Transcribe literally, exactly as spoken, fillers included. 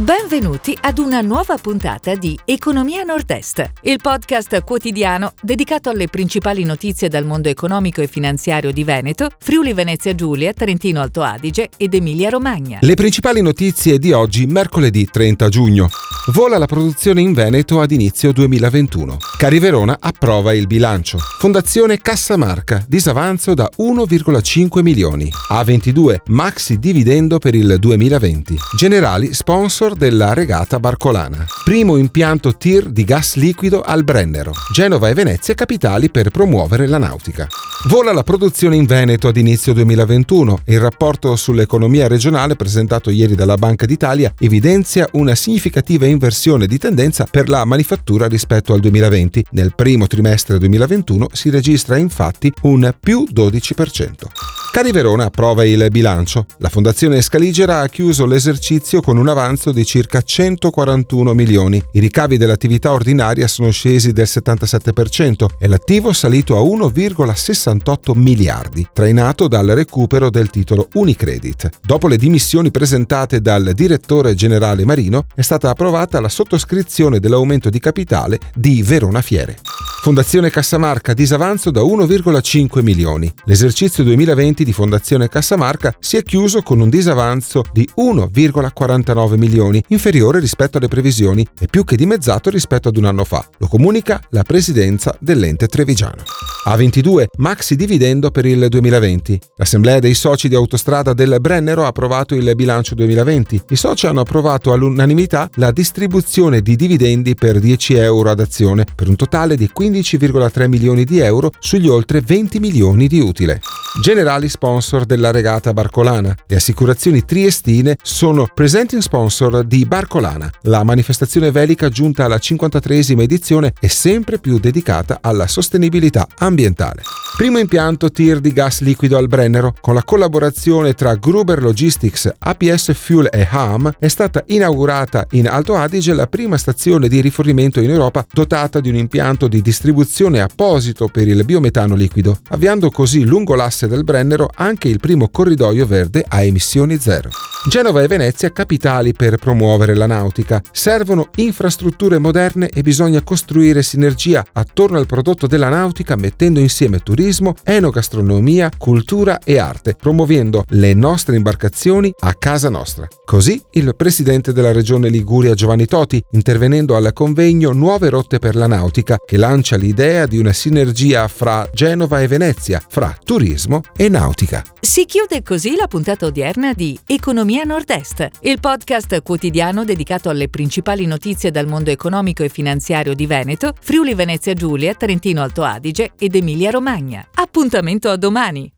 Benvenuti ad una nuova puntata di Economia Nord-Est, il podcast quotidiano dedicato alle principali notizie dal mondo economico e finanziario di Veneto, Friuli Venezia Giulia, Trentino Alto Adige ed Emilia Romagna. Le principali notizie di oggi, mercoledì trenta giugno. Vola la produzione in Veneto ad inizio duemilaventuno. Cariverona approva il bilancio. Fondazione Cassamarca, disavanzo da uno virgola cinque milioni. A ventidue, maxi dividendo per il duemilaventi. Generali, sponsor della regata Barcolana. Primo impianto tir di gas liquido al Brennero. Genova e Venezia capitali per promuovere la nautica. Vola la produzione in Veneto ad inizio duemilaventuno. Il rapporto sull'economia regionale presentato ieri dalla Banca d'Italia evidenzia una significativa inversione di tendenza per la manifattura rispetto al duemilaventi. Nel primo trimestre duemilaventuno si registra infatti un più dodici per cento. Cariverona approva il bilancio. La Fondazione Scaligera ha chiuso l'esercizio con un avanzo di circa centoquarantuno milioni. I ricavi dell'attività ordinaria sono scesi del settantasette per cento e l'attivo salito a uno virgola sessantotto miliardi, trainato dal recupero del titolo Unicredit. Dopo le dimissioni presentate dal direttore generale Marino, è stata approvata la sottoscrizione dell'aumento di capitale di Verona Fiere. Fondazione Cassamarca, disavanzo da uno virgola cinque milioni. L'esercizio duemilaventi di Fondazione Cassamarca si è chiuso con un disavanzo di uno virgola quarantanove milioni, inferiore rispetto alle previsioni e più che dimezzato rispetto ad un anno fa. Lo comunica la presidenza dell'ente trevigiano. A ventidue, maxi dividendo per il duemilaventi. L'assemblea dei soci di Autostrada del Brennero ha approvato il bilancio duemilaventi. I soci hanno approvato all'unanimità la distribuzione di dividendi per dieci euro ad azione, per un totale di quindici virgola tre milioni di euro sugli oltre venti milioni di utile. Generali, sponsor della regata Barcolana. Le assicurazioni triestine sono presenting sponsor di Barcolana, la manifestazione velica giunta alla cinquantatreesima edizione e sempre più dedicata alla sostenibilità ambientale. Primo impianto tir di gas liquido al Brennero. Con la collaborazione tra Gruber Logistics, A P S Fuel e Ham è stata inaugurata in Alto Adige la prima stazione di rifornimento in Europa dotata di un impianto di distribuzione apposito per il biometano liquido, avviando così lungo l'asse del Brennero anche il primo corridoio verde a emissioni zero. Genova e Venezia capitali per promuovere la nautica. Servono infrastrutture moderne e bisogna costruire sinergia attorno al prodotto della nautica mettendo insieme turismo, enogastronomia, cultura e arte, promuovendo le nostre imbarcazioni a casa nostra. Così il presidente della regione Liguria Giovanni Toti, intervenendo al convegno Nuove Rotte per la Nautica, che lancia l'idea di una sinergia fra Genova e Venezia, fra turismo e nautica. Si chiude così la puntata odierna di Economia Nord-Est, il podcast quotidiano dedicato alle principali notizie dal mondo economico e finanziario di Veneto, Friuli Venezia Giulia, Trentino Alto Adige ed Emilia Romagna. Appuntamento a domani!